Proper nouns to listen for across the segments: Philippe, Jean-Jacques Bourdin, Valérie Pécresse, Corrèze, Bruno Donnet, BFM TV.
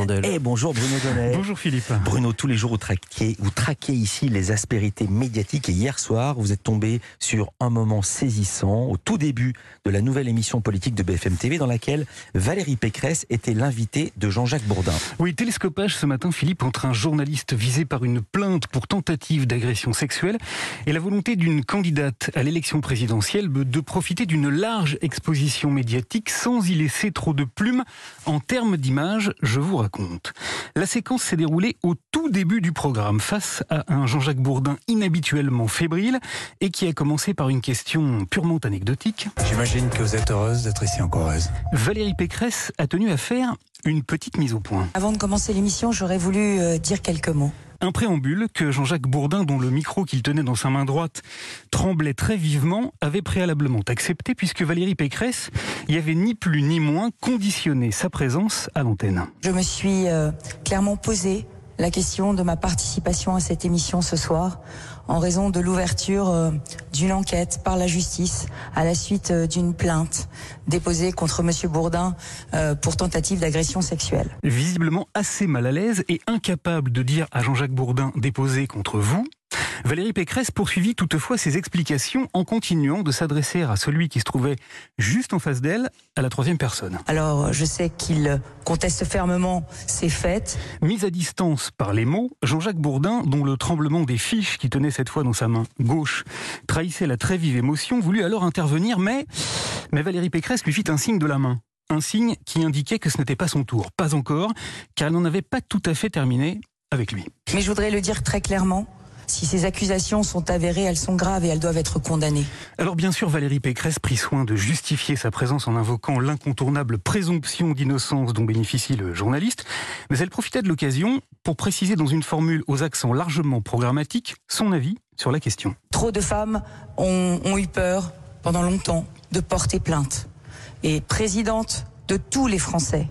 chandelle. Et bonjour Bruno Donnet. Bonjour Philippe. Bruno, tous les jours vous traquez ici les aspérités médiatiques, et hier soir vous êtes tombé sur un moment saisissant au tout début de la nouvelle émission politique de BFM TV dans laquelle Valérie Pécresse était l'invitée de Jean-Jacques Bourdin. Oui, télescopage ce matin Philippe entre un journaliste visé par une plainte pour tentative d'agression sexuelle et la volonté d'une candidate à l'élection présidentielle de profiter d'une large exposition médiatique sans y laisser trop de plumes en termes d'image, je vous raconte. La séquence s'est déroulée au tout début du programme, face à un Jean-Jacques Bourdin inhabituellement fébrile et qui a commencé par une question purement anecdotique. J'imagine que vous êtes heureuse d'être ici en Corrèze. Valérie Pécresse a tenu à faire une petite mise au point. Avant de commencer l'émission, j'aurais voulu dire quelques mots. Un préambule que Jean-Jacques Bourdin, dont le micro qu'il tenait dans sa main droite tremblait très vivement, avait préalablement accepté puisque Valérie Pécresse y avait ni plus ni moins conditionné sa présence à l'antenne. Je me suis clairement posé la question de ma participation à cette émission ce soir en raison de l'ouverture d'une enquête par la justice à la suite d'une plainte déposée contre M. Bourdin pour tentative d'agression sexuelle. Visiblement assez mal à l'aise et incapable de dire à Jean-Jacques Bourdin déposé contre vous, Valérie Pécresse poursuivit toutefois ses explications en continuant de s'adresser à celui qui se trouvait juste en face d'elle, à la troisième personne. Alors, je sais qu'il conteste fermement ces faits. Mis à distance par les mots, Jean-Jacques Bourdin, dont le tremblement des fiches qu'il tenait cette fois dans sa main gauche trahissait la très vive émotion, voulut alors intervenir, mais Valérie Pécresse lui fit un signe de la main. Un signe qui indiquait que ce n'était pas son tour. Pas encore, car elle n'en avait pas tout à fait terminé avec lui. Mais je voudrais le dire très clairement. Si ces accusations sont avérées, elles sont graves et elles doivent être condamnées. Alors bien sûr, Valérie Pécresse prit soin de justifier sa présence en invoquant l'incontournable présomption d'innocence dont bénéficie le journaliste, mais elle profitait de l'occasion pour préciser dans une formule aux accents largement programmatiques son avis sur la question. Trop de femmes ont eu peur pendant longtemps de porter plainte. Et présidente de tous les Français,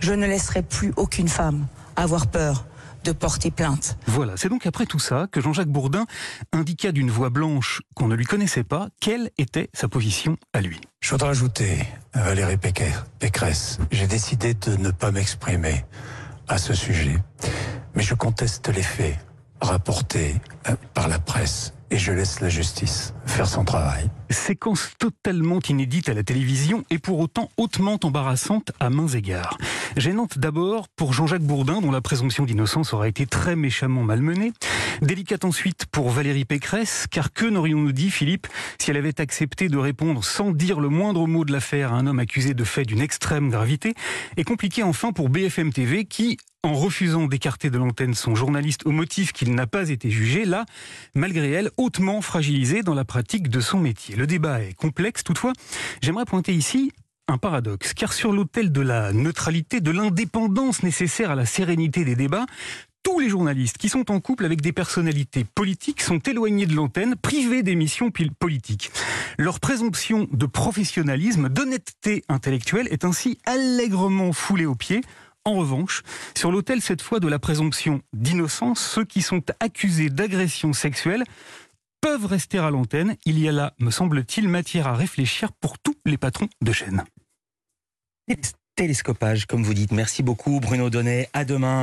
je ne laisserai plus aucune femme avoir peur de porter plainte. Voilà, c'est donc après tout ça que Jean-Jacques Bourdin indiqua d'une voix blanche qu'on ne lui connaissait pas quelle était sa position à lui. Je voudrais ajouter à Valérie Pécresse, j'ai décidé de ne pas m'exprimer à ce sujet, mais je conteste les faits rapportés par la presse et je laisse la justice faire son travail. Séquence totalement inédite à la télévision et pour autant hautement embarrassante à maints égards. Gênante d'abord pour Jean-Jacques Bourdin, dont la présomption d'innocence aura été très méchamment malmenée. Délicate ensuite pour Valérie Pécresse, car que n'aurions-nous dit, Philippe, si elle avait accepté de répondre sans dire le moindre mot de l'affaire à un homme accusé de faits d'une extrême gravité. Et compliqué enfin pour BFM TV qui, en refusant d'écarter de l'antenne son journaliste au motif qu'il n'a pas été jugé, là, malgré elle, hautement fragilisée dans la pratique de son métier. Le débat est complexe, toutefois, j'aimerais pointer ici un paradoxe, car sur l'autel de la neutralité, de l'indépendance nécessaire à la sérénité des débats, tous les journalistes qui sont en couple avec des personnalités politiques sont éloignés de l'antenne, privés d'émissions politiques. Leur présomption de professionnalisme, d'honnêteté intellectuelle est ainsi allègrement foulée aux pieds. En revanche, sur l'autel cette fois de la présomption d'innocence, ceux qui sont accusés d'agression sexuelle peuvent rester à l'antenne. Il y a là, me semble-t-il, matière à réfléchir pour tous les patrons de chaîne. Télescopage, comme vous dites. Merci beaucoup Bruno Donnet. À demain.